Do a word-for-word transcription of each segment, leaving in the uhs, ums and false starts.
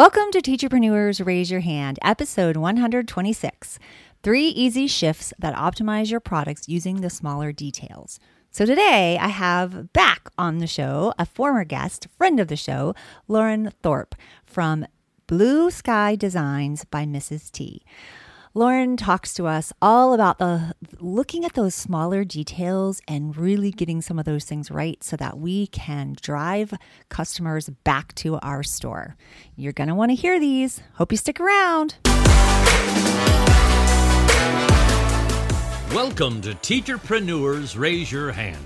Welcome to Teacherpreneurs Raise Your Hand, episode one hundred twenty-six, three easy shifts that optimize your products using the smaller details. So today I have back on the show a former guest, friend of the show, Lauren Thorpe from Blue Sky Designs by Missus T. Lauren talks to us all about the looking at those smaller details and really getting some of those things right so that we can drive customers back to our store. You're going to want to hear these. Hope you stick around. Welcome to Teacherpreneurs Raise Your Hand,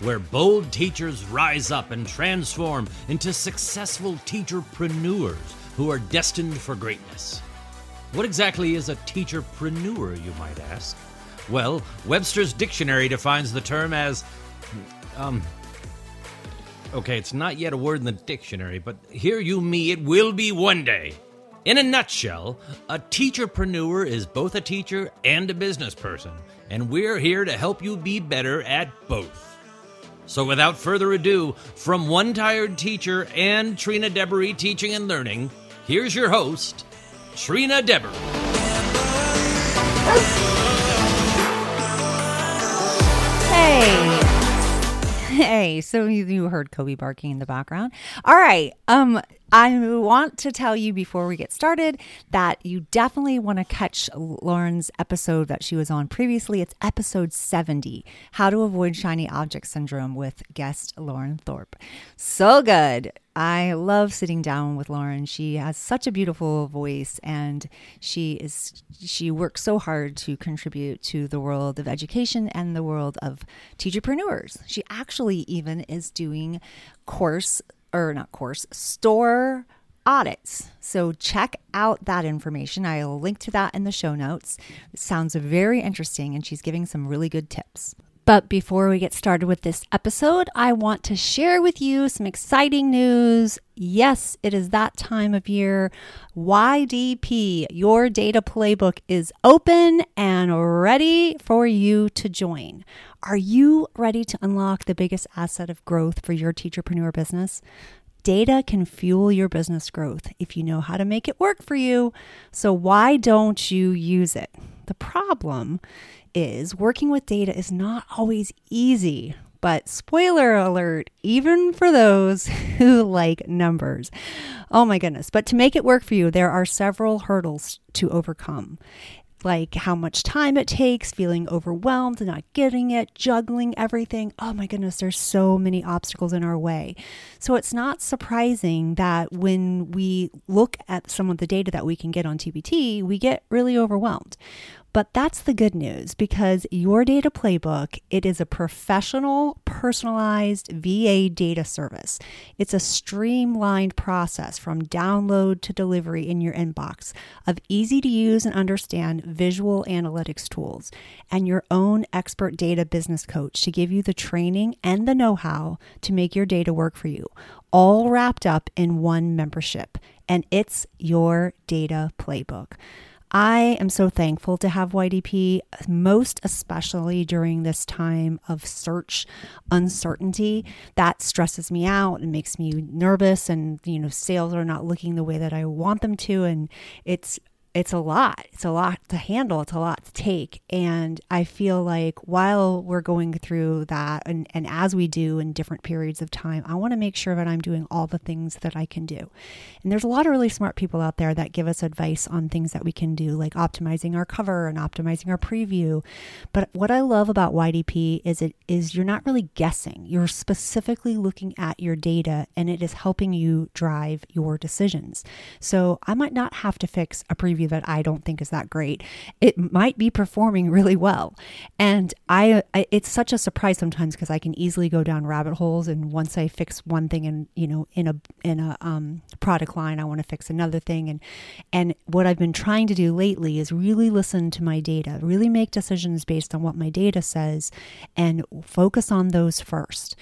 where bold teachers rise up and transform into successful teacherpreneurs who are destined for greatness. What exactly is a teacherpreneur, you might ask? Well, Webster's Dictionary defines the term as, um, okay, it's not yet a word in the dictionary, but hear you me, it will be one day. In a nutshell, a teacherpreneur is both a teacher and a business person, and we're here to help you be better at both. So without further ado, from One Tired Teacher and Trina Deboree Teaching and Learning, here's your host, Trina Deber. Hey. Hey, so you heard Kobe barking in the background. All right. Um, I want to tell you before we get started that you definitely want to catch Lauren's episode that she was on previously. It's episode seventy, How to Avoid Shiny Object Syndrome with guest Lauren Thorpe. So good. I love sitting down with Lauren. She has such a beautiful voice, and she is she works so hard to contribute to the world of education and the world of teacherpreneurs. She actually even is doing course, or not course, store audits. So check out that information. I'll link to that in the show notes. It sounds very interesting, and she's giving some really good tips. But before we get started with this episode, I want to share with you some exciting news. Yes, it is that time of year. Y D P, Your Data Playbook, is open and ready for you to join. Are you ready to unlock the biggest asset of growth for your teacherpreneur business? Data can fuel your business growth if you know how to make it work for you. So why don't you use it? The problem is working with data is not always easy, but spoiler alert, even for those who like numbers. Oh my goodness. But to make it work for you, there are several hurdles to overcome, like how much time it takes, feeling overwhelmed, not getting it, juggling everything. Oh my goodness, there's so many obstacles in our way. So it's not surprising that when we look at some of the data that we can get on T P T, we get really overwhelmed. But that's the good news, because Your Data Playbook, it is a professional, personalized V A data service. It's a streamlined process from download to delivery in your inbox of easy-to-use and understand visual analytics tools and your own expert data business coach to give you the training and the know-how to make your data work for you, all wrapped up in one membership. And it's Your Data Playbook. I am so thankful to have Y D P, most especially during this time of search uncertainty. That stresses me out and makes me nervous, and you know, sales are not looking the way that I want them to, and it's It's a lot. It's a lot to handle. It's a lot to take. And I feel like while we're going through that, and, and as we do in different periods of time, I want to make sure that I'm doing all the things that I can do. And there's a lot of really smart people out there that give us advice on things that we can do, like optimizing our cover and optimizing our preview. But what I love about Y D P is it is you're not really guessing. You're specifically looking at your data, and it is helping you drive your decisions. So I might not have to fix a preview that I don't think is that great. It might be performing really well. And I, I it's such a surprise sometimes, because I can easily go down rabbit holes, and once I fix one thing in, you know, in a in a um, product line, I want to fix another thing. And and what I've been trying to do lately is really listen to my data, really make decisions based on what my data says, and focus on those first.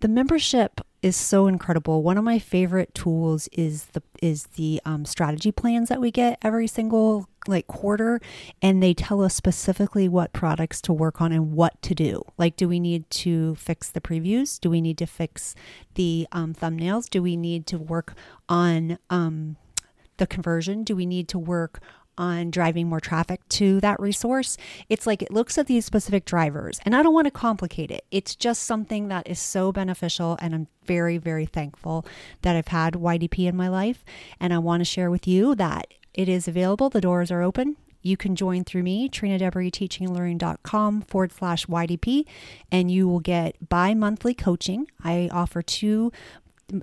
The membership is so incredible. One of my favorite tools is the is the um, strategy plans that we get every single like quarter, and they tell us specifically what products to work on and what to do. Like, do we need to fix the previews? Do we need to fix the um, thumbnails? Do we need to work on um, the conversion? Do we need to work on driving more traffic to that resource? It's like it looks at these specific drivers, and I don't want to complicate it. It's just something that is so beneficial, and I'm very, very thankful that I've had Y D P in my life. And I want to share with you that it is available. The doors are open. You can join through me, Trina Deberry Teaching and Learning dot com forward slash Y D P, and you will get bi-monthly coaching. I offer two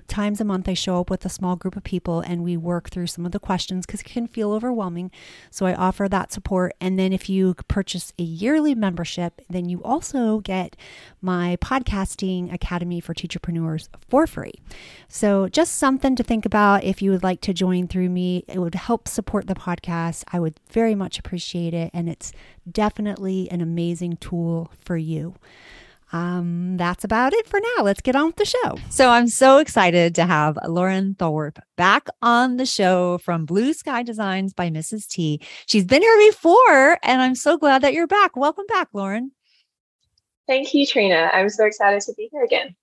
times a month. I show up with a small group of people and we work through some of the questions because it can feel overwhelming. So I offer that support. And then if you purchase a yearly membership, then you also get my podcasting academy for teacherpreneurs for free. So just something to think about if you would like to join through me. It would help support the podcast. I would very much appreciate it. And it's definitely an amazing tool for you. Um, that's about it for now. Let's get on with the show. So I'm so excited to have Lauren Thorpe back on the show from Blue Sky Designs by Missus T. She's been here before, and I'm so glad that you're back. Welcome back, Lauren. Thank you, Trina. I'm so excited to be here again.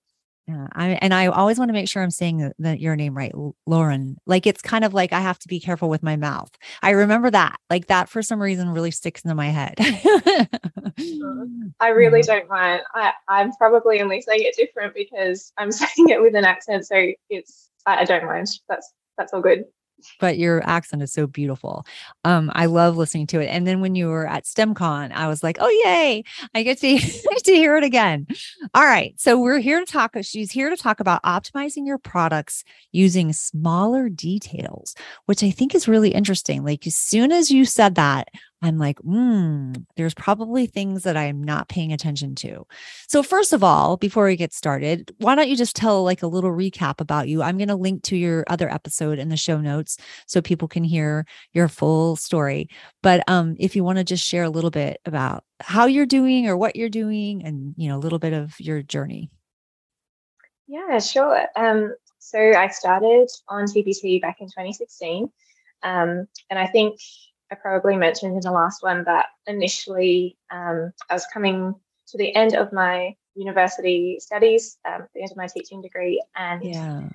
Yeah, I, and I always want to make sure I'm saying the, the, your name right, Lauren. Like, it's kind of like I have to be careful with my mouth. I remember that. Like, that for some reason really sticks into my head. I really don't mind. I, I'm probably only saying it different because I'm saying it with an accent. So it's, I, I don't mind. That's, that's all good. But your accent is so beautiful. Um, I love listening to it. And then when you were at STEM Con, I was like, oh, yay, I get to, to hear it again. All right. So we're here to talk. She's here to talk about optimizing your products using smaller details, which I think is really interesting. Like, as soon as you said that, I'm like, hmm, there's probably things that I'm not paying attention to. So first of all, before we get started, why don't you just tell like a little recap about you? I'm going to link to your other episode in the show notes so people can hear your full story. But um, if you want to just share a little bit about how you're doing or what you're doing and, you know, a little bit of your journey. Yeah, sure. Um, so I started on T P T back in twenty sixteen. Um, and I think I probably mentioned in the last one that initially um, I was coming to the end of my university studies, um, the end of my teaching degree, and yeah.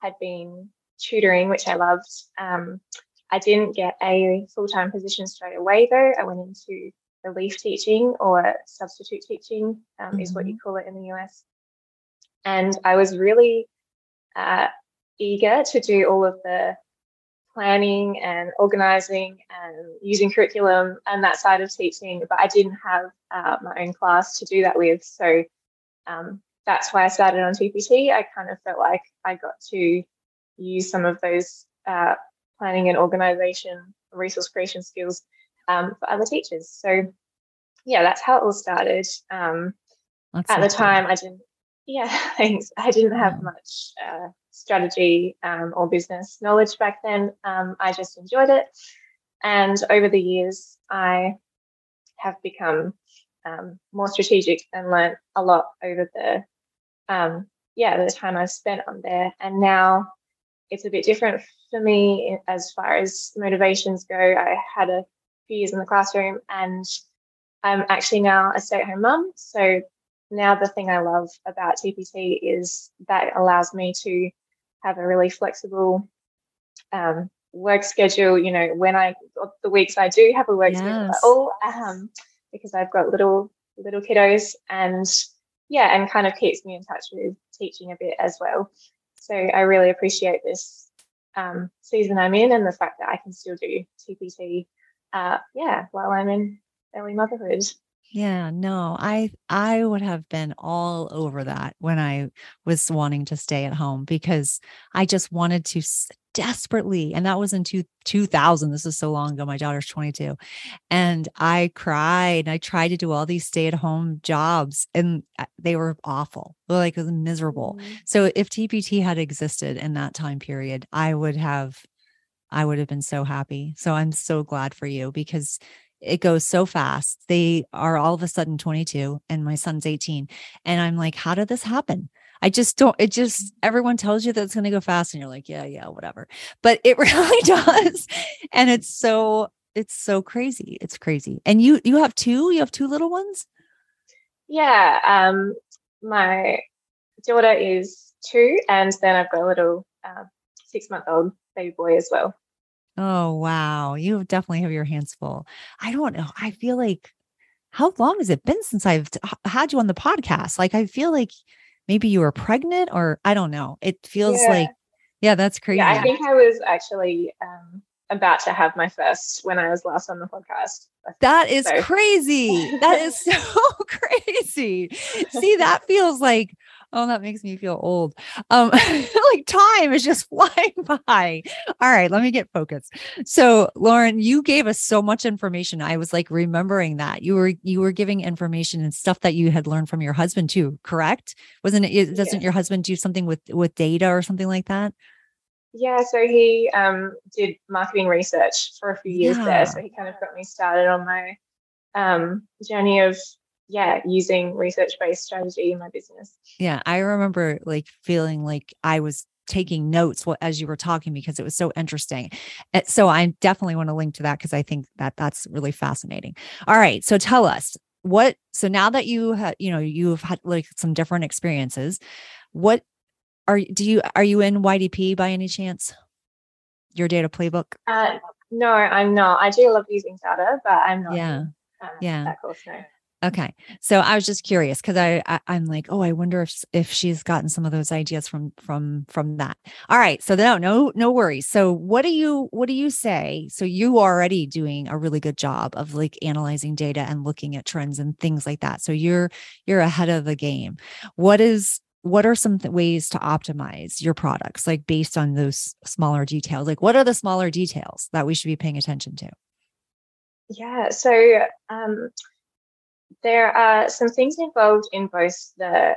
had been tutoring, which I loved. Um, I didn't get a full-time position straight away, though. I went into relief teaching, or substitute teaching um, mm-hmm. is what you call it in the U S. And I was really uh, eager to do all of the planning and organizing and using curriculum and that side of teaching, but I didn't have uh, my own class to do that with. So um, that's why I started on T P T. I kind of felt like I got to use some of those uh, planning and organization, resource creation skills um, for other teachers. So yeah, that's how it all started. Um, at the time, I didn't, yeah, thanks. I didn't have much uh, strategy um, or business knowledge back then. Um, I just enjoyed it. And over the years, I have become um, more strategic and learned a lot over the, um, yeah, the time I've spent on there. And now it's a bit different for me as far as motivations go. I had a few years in the classroom, and I'm actually now a stay-at-home mum. So now the thing I love about T P T is that it allows me to have a really flexible um, work schedule. You know, when I, the weeks I do have a work yes. schedule at all, um, because I've got little, little kiddos, and yeah, and kind of keeps me in touch with teaching a bit as well. So I really appreciate this um, season I'm in, and the fact that I can still do T P T, uh, yeah, while I'm in early motherhood. Yeah, no, I I would have been all over that when I was wanting to stay at home, because I just wanted to s- desperately. And that was in two, 2000. This is so long ago. My daughter's twenty-two. And I cried. I tried to do all these stay-at-home jobs, and they were awful. Like, it was miserable. Mm-hmm. So if T P T had existed in that time period, I would have, I would have been so happy. So I'm so glad for you, because it goes so fast. They are all of a sudden twenty-two, and my son's eighteen. And I'm like, how did this happen? I just don't, it just, everyone tells you that it's going to go fast, and you're like, yeah, yeah, whatever. But it really does. And it's so, it's so crazy. It's crazy. And you, you have two, you have two little ones. Yeah. Um, my daughter is two, and then I've got a little uh, six month old baby boy as well. Oh, wow. You definitely have your hands full. I don't know. I feel like, how long has it been since I've t- had you on the podcast? Like, I feel like maybe you were pregnant, or I don't know. It feels yeah. like, yeah, that's crazy. Yeah, I think I was actually um, about to have my first when I was last on the podcast. That is so crazy. That is so crazy. See, that feels like, oh, that makes me feel old. Um, like time is just flying by. All right, let me get focused. So, Lauren, you gave us so much information. I was like remembering that you were you were giving information and stuff that you had learned from your husband too. Correct? Wasn't it? Doesn't yeah. your husband do something with with data or something like that? Yeah. So he um, did marketing research for a few years yeah. there. So he kind of got me started on my um, journey of. Yeah, using research-based strategy in my business. Yeah, I remember like feeling like I was taking notes as you were talking because it was so interesting. So I definitely want to link to that because I think that that's really fascinating. All right, so tell us what. So now that you have, you know, you've had like some different experiences. What are do you are you in Y D P by any chance? Your Data Playbook? Uh, no, I'm not. I do love using data, but I'm not. Yeah, in, um, yeah. That course, no. Okay. So I was just curious because I, I, I'm like, oh, I wonder if if she's gotten some of those ideas from from from that. All right. So no, no, no worries. So what do you what do you say? So you are already doing a really good job of like analyzing data and looking at trends and things like that. So you're you're ahead of the game. What is what are some th- ways to optimize your products like based on those smaller details? Like what are the smaller details that we should be paying attention to? Yeah. So um there are some things involved in both the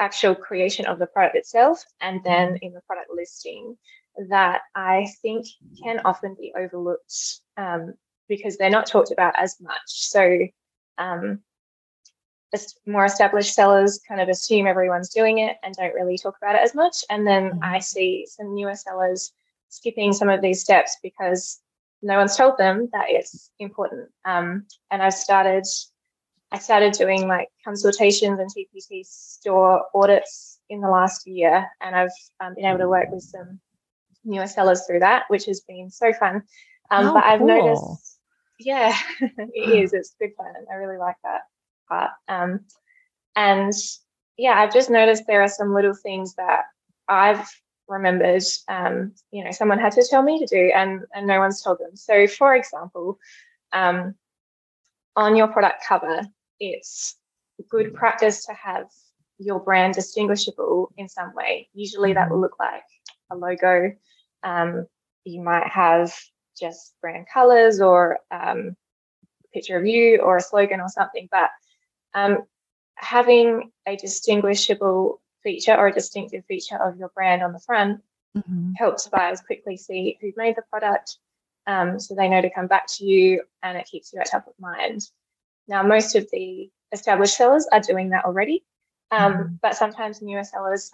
actual creation of the product itself and then in the product listing that I think can often be overlooked um, because they're not talked about as much. So um, more established sellers kind of assume everyone's doing it and don't really talk about it as much. And then mm-hmm. I see some newer sellers skipping some of these steps because no one's told them that it's important. Um, and I've started... I started doing like consultations and T P T store audits in the last year, and I've um, been able to work with some newer sellers through that, which has been so fun. Um, oh, but I've cool. noticed, yeah, it is. It's good fun. And I really like that part. Um, and yeah, I've just noticed there are some little things that I've remembered, um, you know, someone had to tell me to do and, and no one's told them. So for example, um, on your product cover, it's good practice to have your brand distinguishable in some way. Usually that will look like a logo. Um, you might have just brand colors or um, a picture of you or a slogan or something. But um, having a distinguishable feature or a distinctive feature of your brand on the front mm-hmm. helps buyers quickly see who made the product um, so they know to come back to you and it keeps you at top of mind. Now, most of the established sellers are doing that already, um, mm. but sometimes newer sellers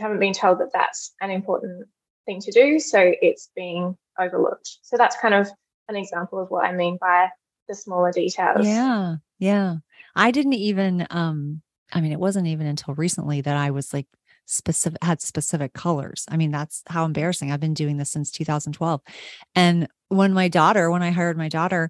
haven't been told that that's an important thing to do, so it's being overlooked. So that's kind of an example of what I mean by the smaller details. Yeah, yeah. I didn't even, um, I mean, it wasn't even until recently that I was like, specific had specific colors. I mean, that's how embarrassing. I've been doing this since two thousand twelve. And when my daughter, when I hired my daughter,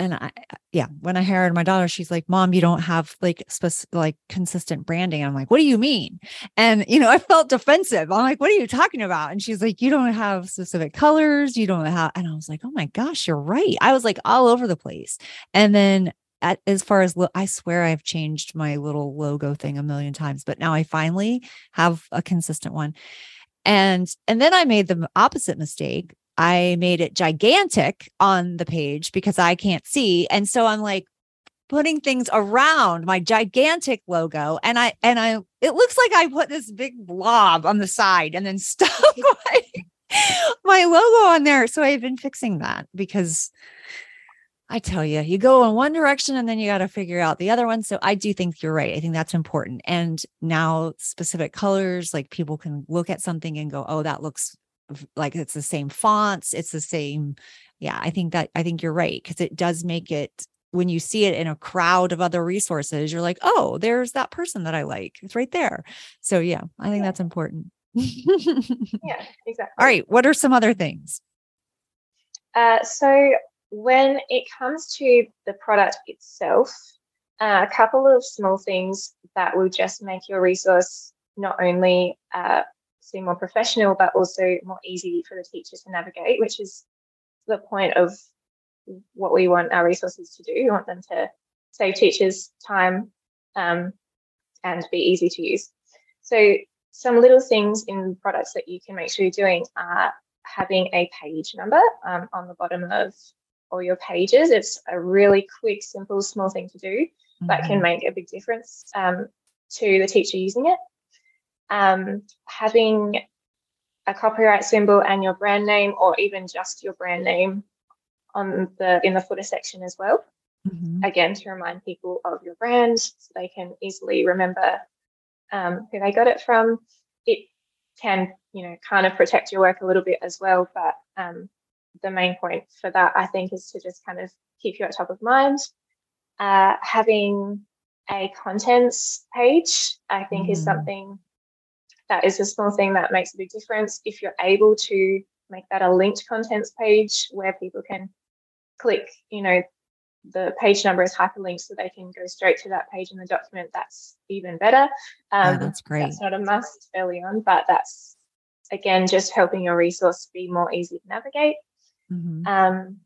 And I, yeah, when I hired my daughter, she's like, "Mom, you don't have like specific, like consistent branding." I'm like, "What do you mean?" And, you know, I felt defensive. I'm like, "What are you talking about?" And she's like, "You don't have specific colors. You don't have," and I was like, "Oh my gosh, you're right." I was like all over the place. And then at, as far as, lo- I swear I've changed my little logo thing a million times, but now I finally have a consistent one. And, and then I made the opposite mistake. I made it gigantic on the page because I can't see. And so I'm like putting things around my gigantic logo. And I, and I, it looks like I put this big blob on the side and then stuck my, my logo on there. So I've been fixing that because I tell you, you go in one direction and then you got to figure out the other one. So I do think you're right. I think that's important. And now specific colors, like people can look at something and go, "Oh, that looks like it's the same fonts, it's the same." Yeah, I think that, I think you're right. Cause it does make it, when you see it in a crowd of other resources, you're like, "Oh, there's that person that I like. It's right there." So yeah, I think yeah. that's important. Yeah, exactly. All right. What are some other things? Uh, so when it comes to the product itself, uh, a couple of small things that will just make your resource not only uh, seem more professional, but also more easy for the teacher to navigate, which is the point of what we want our resources to do. We want them to save teachers time um, and be easy to use. So some little things in products that you can make sure you're doing are having a page number um, on the bottom of all your pages. It's a really quick, simple, small thing to do that mm-hmm. can make a big difference um, to the teacher using it. Um, having a copyright symbol and your brand name, or even just your brand name on the in the footer section as well. Mm-hmm. Again, to remind people of your brand so they can easily remember um, who they got it from. It can, you know, kind of protect your work a little bit as well, but um, the main point for that, I think, is to just kind of keep you at top of mind. Uh, having a contents page, I think, mm-hmm. is something that is a small thing that makes a big difference. If you're able to make that a linked contents page where people can click, you know, the page number is hyperlinked so they can go straight to that page in the document, that's even better. Um, yeah, that's great. That's not a must early on, but that's, again, just helping your resource be more easy to navigate. Mm-hmm. Um,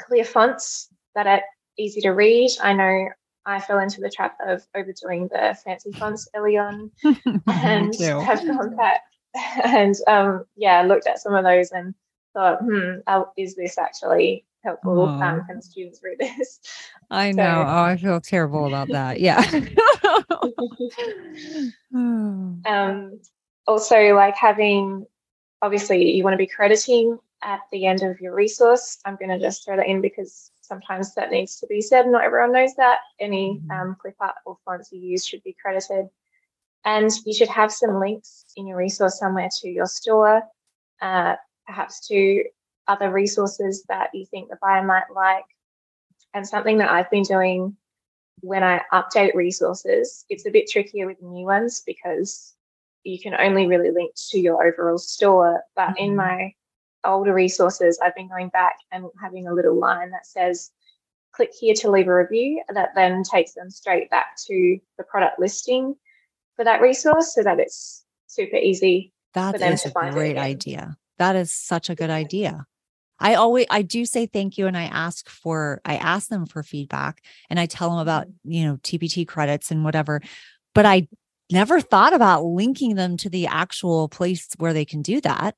clear fonts that are easy to read. I know I fell into the trap of overdoing the fancy fonts early on and have gone back and, um, yeah, looked at some of those and thought, hmm, is this actually helpful? Oh. Um, can students read this? I so. know. Oh, I feel terrible about that. Yeah. um, also, like having, obviously, you want to be crediting at the end of your resource. I'm going to just throw that in because sometimes that needs to be said. Not everyone knows that. Any um, clip art or fonts you use should be credited. And you should have some links in your resource somewhere to your store, uh, perhaps to other resources that you think the buyer might like. And something that I've been doing when I update resources, it's a bit trickier with new ones because you can only really link to your overall store. But mm-hmm. in my older resources, I've been going back and having a little line that says, click here to leave a review, that then takes them straight back to the product listing for that resource so that it's super easy for them to find it. That is a great idea. That is such a good idea. I always, I do say thank you. And I ask for, I ask them for feedback and I tell them about, you know, T P T credits and whatever, but I never thought about linking them to the actual place where they can do that.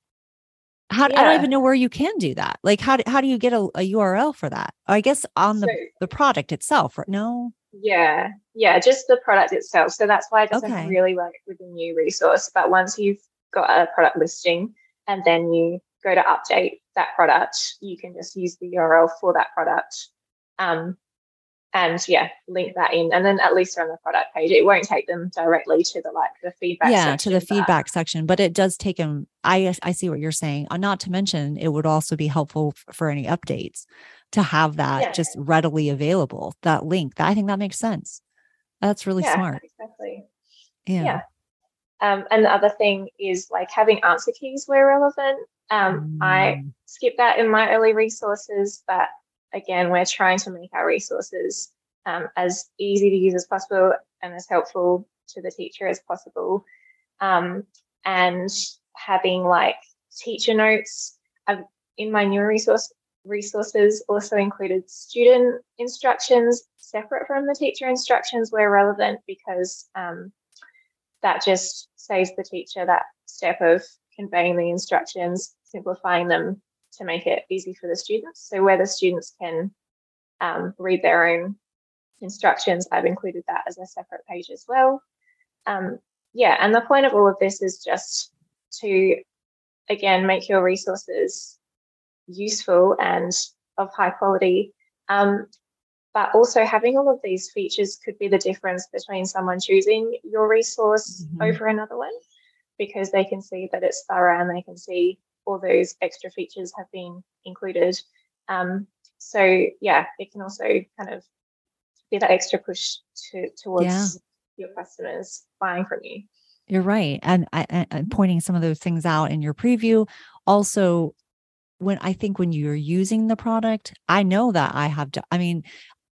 How, yeah. I don't even know where you can do that. Like, how do, how do you get a, a U R L for that? I guess on the, so, the product itself, right? No. Yeah. Yeah. Just the product itself. So that's why it doesn't okay. really work with a new resource. But once you've got a product listing and then you go to update that product, you can just use the U R L for that product. Um, and yeah, link that in. And then at least on the product page, it won't take them directly to the, like the feedback yeah, section. Yeah, to the feedback but, section, but it does take them. I, I see what you're saying. Uh, not to mention, it would also be helpful f- for any updates to have that yeah. just readily available, that link. That, I think that makes sense. That's really yeah, smart. Exactly. Yeah. yeah. Um, and the other thing is like having answer keys where relevant. Um, mm. I skipped that in my early resources, but again, we're trying to make our resources um, as easy to use as possible and as helpful to the teacher as possible. Um, and having like teacher notes. I've, in my newer resource resources also included student instructions separate from the teacher instructions where relevant because um, that just saves the teacher that step of conveying the instructions, simplifying them to make it easy for the students. So where the students can um, read their own instructions, I've included that as a separate page as well. Um, yeah, and the point of all of this is just to, again, make your resources useful and of high quality. Um, but also having all of these features could be the difference between someone choosing your resource mm-hmm. over another one, because they can see that it's thorough and they can see all those extra features have been included. Um, so, yeah, it can also kind of be that extra push to, towards yeah. your customers buying from you. You're right. And I, I'm pointing some of those things out in your preview. Also, when I think when you're using the product, I know that I have, I mean,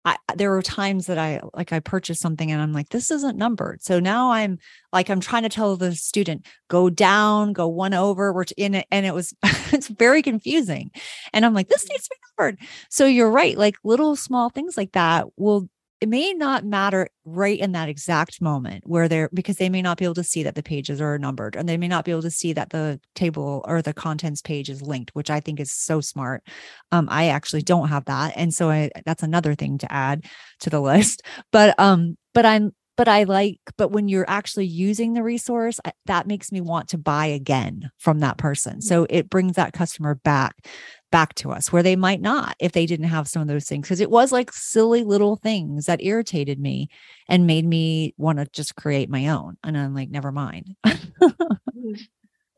I, there are times that I, like I purchased something and I'm like, this isn't numbered. So now I'm like, I'm trying to tell the student, go down, go one over, we're in it. And it was, it's very confusing. And I'm like, this needs to be numbered. So you're right. Like little small things like that will, it may not matter right in that exact moment where they're, because they may not be able to see that the pages are numbered, and they may not be able to see that the table or the contents page is linked, which I think is so smart. Um, I actually don't have that. And so I, that's another thing to add to the list, but, um, but I'm, but I like, but when you're actually using the resource, I, that makes me want to buy again from that person. So it brings that customer back. back to us where they might not, if they didn't have some of those things. Cause it was like silly little things that irritated me and made me want to just create my own. And I'm like, never mind.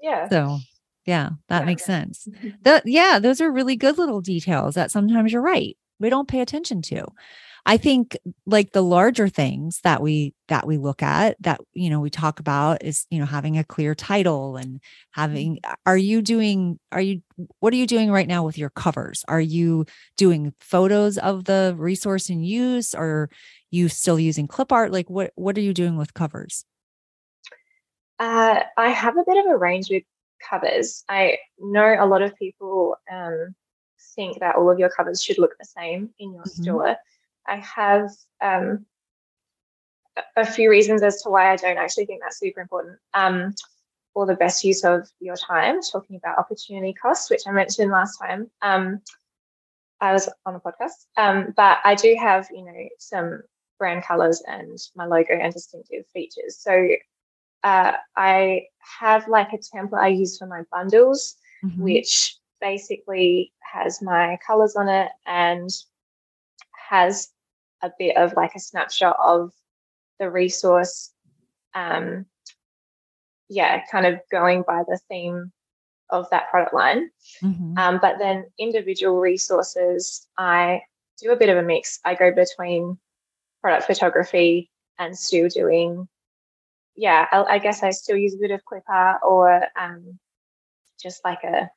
Yeah. So yeah, that yeah. makes sense. That, yeah. Those are really good little details that sometimes you're right. We don't pay attention to. I think like the larger things that we, that we look at that, you know, we talk about is, you know, having a clear title and having, are you doing, are you, what are you doing right now with your covers? Are you doing photos of the resource in use? Or are you still using clip art? Like what, what are you doing with covers? Uh, I have a bit of a range with covers. I know a lot of people um, think that all of your covers should look the same in your mm-hmm. store. I have um, a few reasons as to why I don't actually think that's super important um, or the best use of your time, talking about opportunity costs, which I mentioned last time um, I was on a podcast. Um, but I do have, you know, some brand colours and my logo and distinctive features. So uh, I have like a template I use for my bundles, mm-hmm. which basically has my colours on it and has a bit of like a snapshot of the resource, um, yeah, kind of going by the theme of that product line. Mm-hmm. Um, but then individual resources, I do a bit of a mix. I go between product photography and still doing, yeah, I, I guess I still use a bit of clip art or um, just like a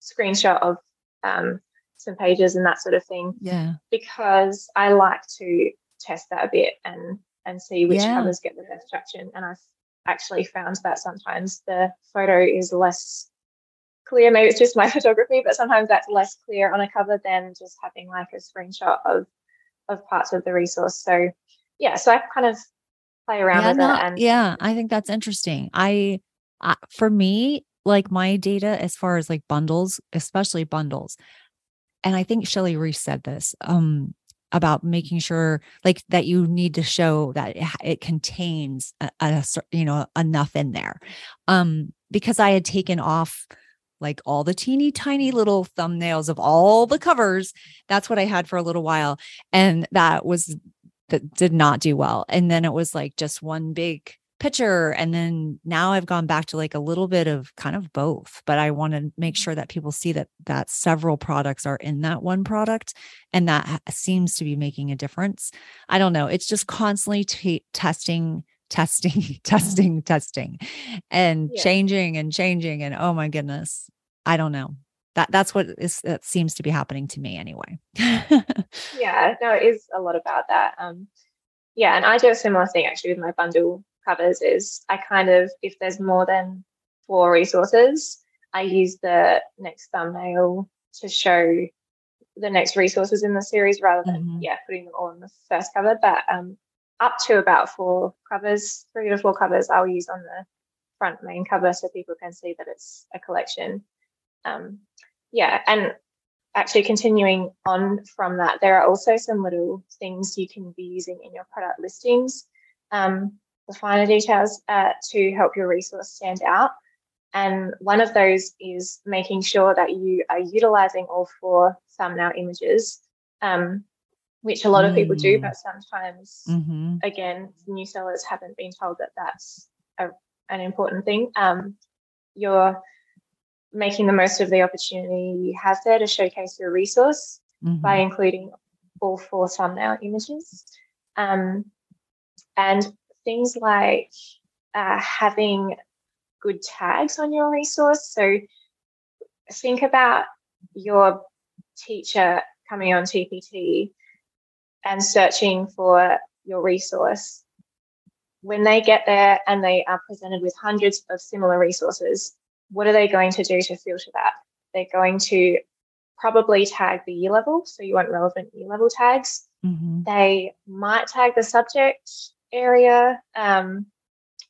screenshot of um some pages and that sort of thing. Yeah. Because I like to test that a bit and and see which yeah. covers get the best traction. And I've actually found that sometimes the photo is less clear. Maybe it's just my photography, but sometimes that's less clear on a cover than just having like a screenshot of of parts of the resource. So yeah, so I kind of play around yeah, with that. And yeah, I think that's interesting. I uh, for me, like my data as far as like bundles, especially bundles. And I think Shelly Reese said this um, about making sure like that you need to show that it, it contains, a, a, you know, enough in there um, because I had taken off like all the teeny tiny little thumbnails of all the covers. That's what I had for a little while. And that was, that did not do well. And then it was like just one big picture. And then now I've gone back to like a little bit of kind of both, but I want to make sure that people see that that several products are in that one product. And that seems to be making a difference. I don't know. It's just constantly t- testing, testing, testing, testing, and yeah. changing and changing. And oh my goodness, I don't know. That that's what is, that seems to be happening to me anyway. Yeah, no, it is a lot about that. Um, yeah. And I do a similar thing actually with my bundle covers is I kind of, if there's more than four resources, I use the next thumbnail to show the next resources in the series rather than mm-hmm. yeah putting them all in the first cover. But um up to about four covers, three to four covers I'll use on the front main cover so people can see that it's a collection. Um yeah and actually continuing on from that, there are also some little things you can be using in your product listings. Um, the finer details uh, to help your resource stand out. And one of those is making sure that you are utilising all four thumbnail images, um, which a lot mm. of people do, but sometimes, mm-hmm. again, new sellers haven't been told that that's a, an important thing. Um, you're making the most of the opportunity you have there to showcase your resource mm-hmm. by including all four thumbnail images. Um, and things like uh, having good tags on your resource. So think about your teacher coming on T P T and searching for your resource. When they get there and they are presented with hundreds of similar resources, what are they going to do to filter that? They're going to probably tag the year level, so you want relevant year level tags. Mm-hmm. They might tag the subject area um,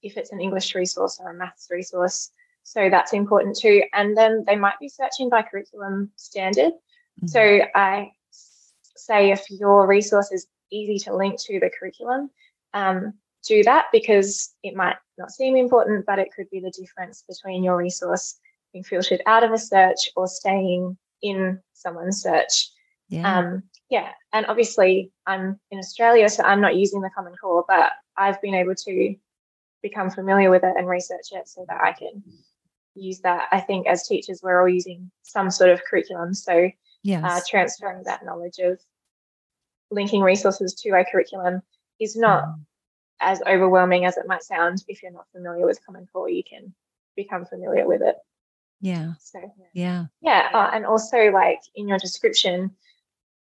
if it's an English resource or a maths resource, so that's important too. And then they might be searching by curriculum standard. Mm-hmm. So I say if your resource is easy to link to the curriculum, um, do that, because it might not seem important, but it could be the difference between your resource being filtered out of a search or staying in someone's search. Yeah. Um, yeah. And obviously I'm in Australia, so I'm not using the Common Core, but I've been able to become familiar with it and research it so that I can use that. I think as teachers, we're all using some sort of curriculum. So yes. uh, transferring that knowledge of linking resources to a curriculum is not mm. as overwhelming as it might sound. If you're not familiar with Common Core, you can become familiar with it. Yeah. So, yeah. Yeah. yeah. Uh, and also, like, in your description,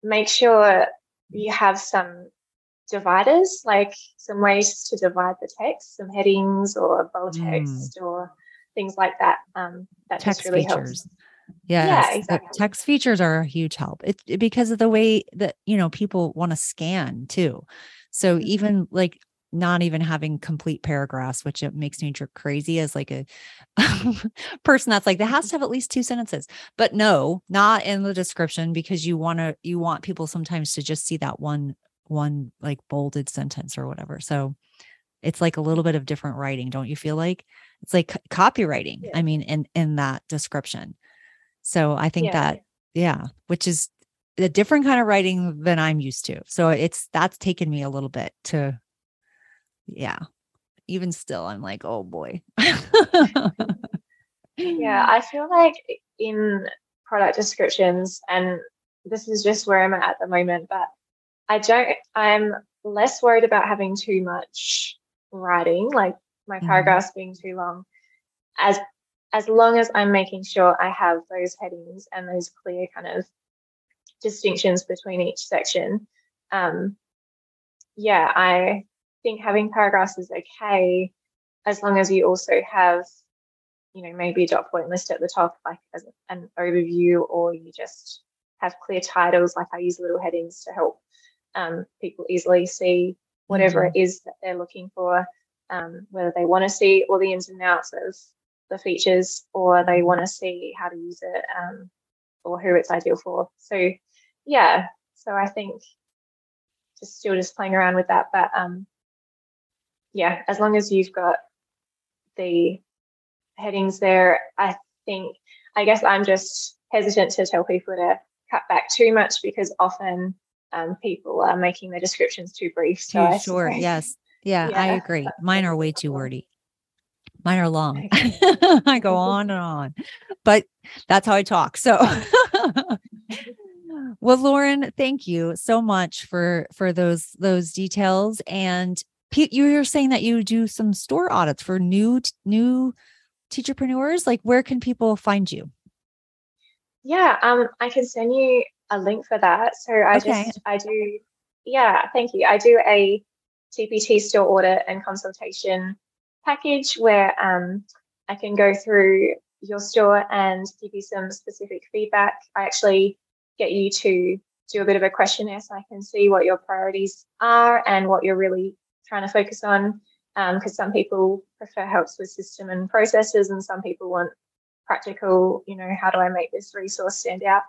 make sure you have some dividers, like some ways to divide the text, some headings or bold text mm. or things like that. Um, that text just really features. Helps. Yes, yeah, exactly. Text features are a huge help. It's it, because of the way that, you know, people want to scan too. So mm-hmm. even like not even having complete paragraphs, which it makes me crazy as like a person that's like, that has to have at least two sentences, but no, not in the description, because you want to, you want people sometimes to just see that one, one like bolded sentence or whatever. So it's like a little bit of different writing. Don't you feel like it's like c- copywriting? Yeah. I mean, in, in that description. So I think yeah. that, yeah, which is a different kind of writing than I'm used to. So it's, that's taken me a little bit to, yeah, even still, I'm like, oh boy. Yeah, I feel like in product descriptions, and this is just where I'm at at the moment, but I don't, I'm less worried about having too much writing, like my mm-hmm. paragraphs being too long, as as long as I'm making sure I have those headings and those clear kind of distinctions between each section. Um, yeah, I think having paragraphs is okay, as long as you also have, you know, maybe a dot point list at the top, like as an overview, or you just have clear titles. Like I use little headings to help um, people easily see whatever mm-hmm. it is that they're looking for, um, whether they want to see all the ins and outs of the features, or they want to see how to use it, um, or who it's ideal for. So yeah, so I think just still just playing around with that, but um yeah, as long as you've got the headings there, I think, I guess I'm just hesitant to tell people to cut back too much, because often um, people are making their descriptions too brief. So too short, I, yes. Yeah, yeah, I agree. Mine are way too wordy. Mine are long. I go on and on, but that's how I talk. So well, Lauren, thank you so much for, for those, those details. And Pete, you were saying that you do some store audits for new new teacherpreneurs. Like, where can people find you? Yeah, um, I can send you a link for that. So I okay. just I do, yeah, thank you. I do a T P T store audit and consultation package where um, I can go through your store and give you some specific feedback. I actually get you to do a bit of a questionnaire so I can see what your priorities are and what you're really trying to focus on, because um, some people prefer helps with system and processes, and some people want practical, you know, how do I make this resource stand out?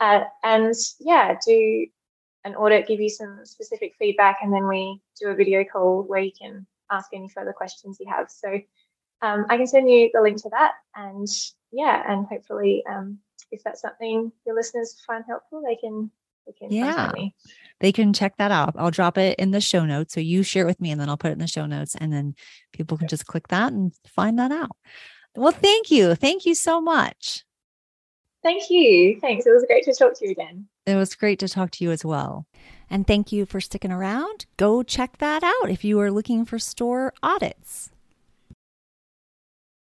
Uh, and yeah, do an audit, give you some specific feedback, and then we do a video call where you can ask any further questions you have. So um, I can send you the link to that, and yeah, and hopefully um, if that's something your listeners find helpful, they can Yeah, they can check that out. I'll drop it in the show notes. So you share it with me and then I'll put it in the show notes, and then people can just click that and find that out. Well, thank you. Thank you so much. Thank you. Thanks. It was great to talk to you again. It was great to talk to you as well. And thank you for sticking around. Go check that out if you are looking for store audits.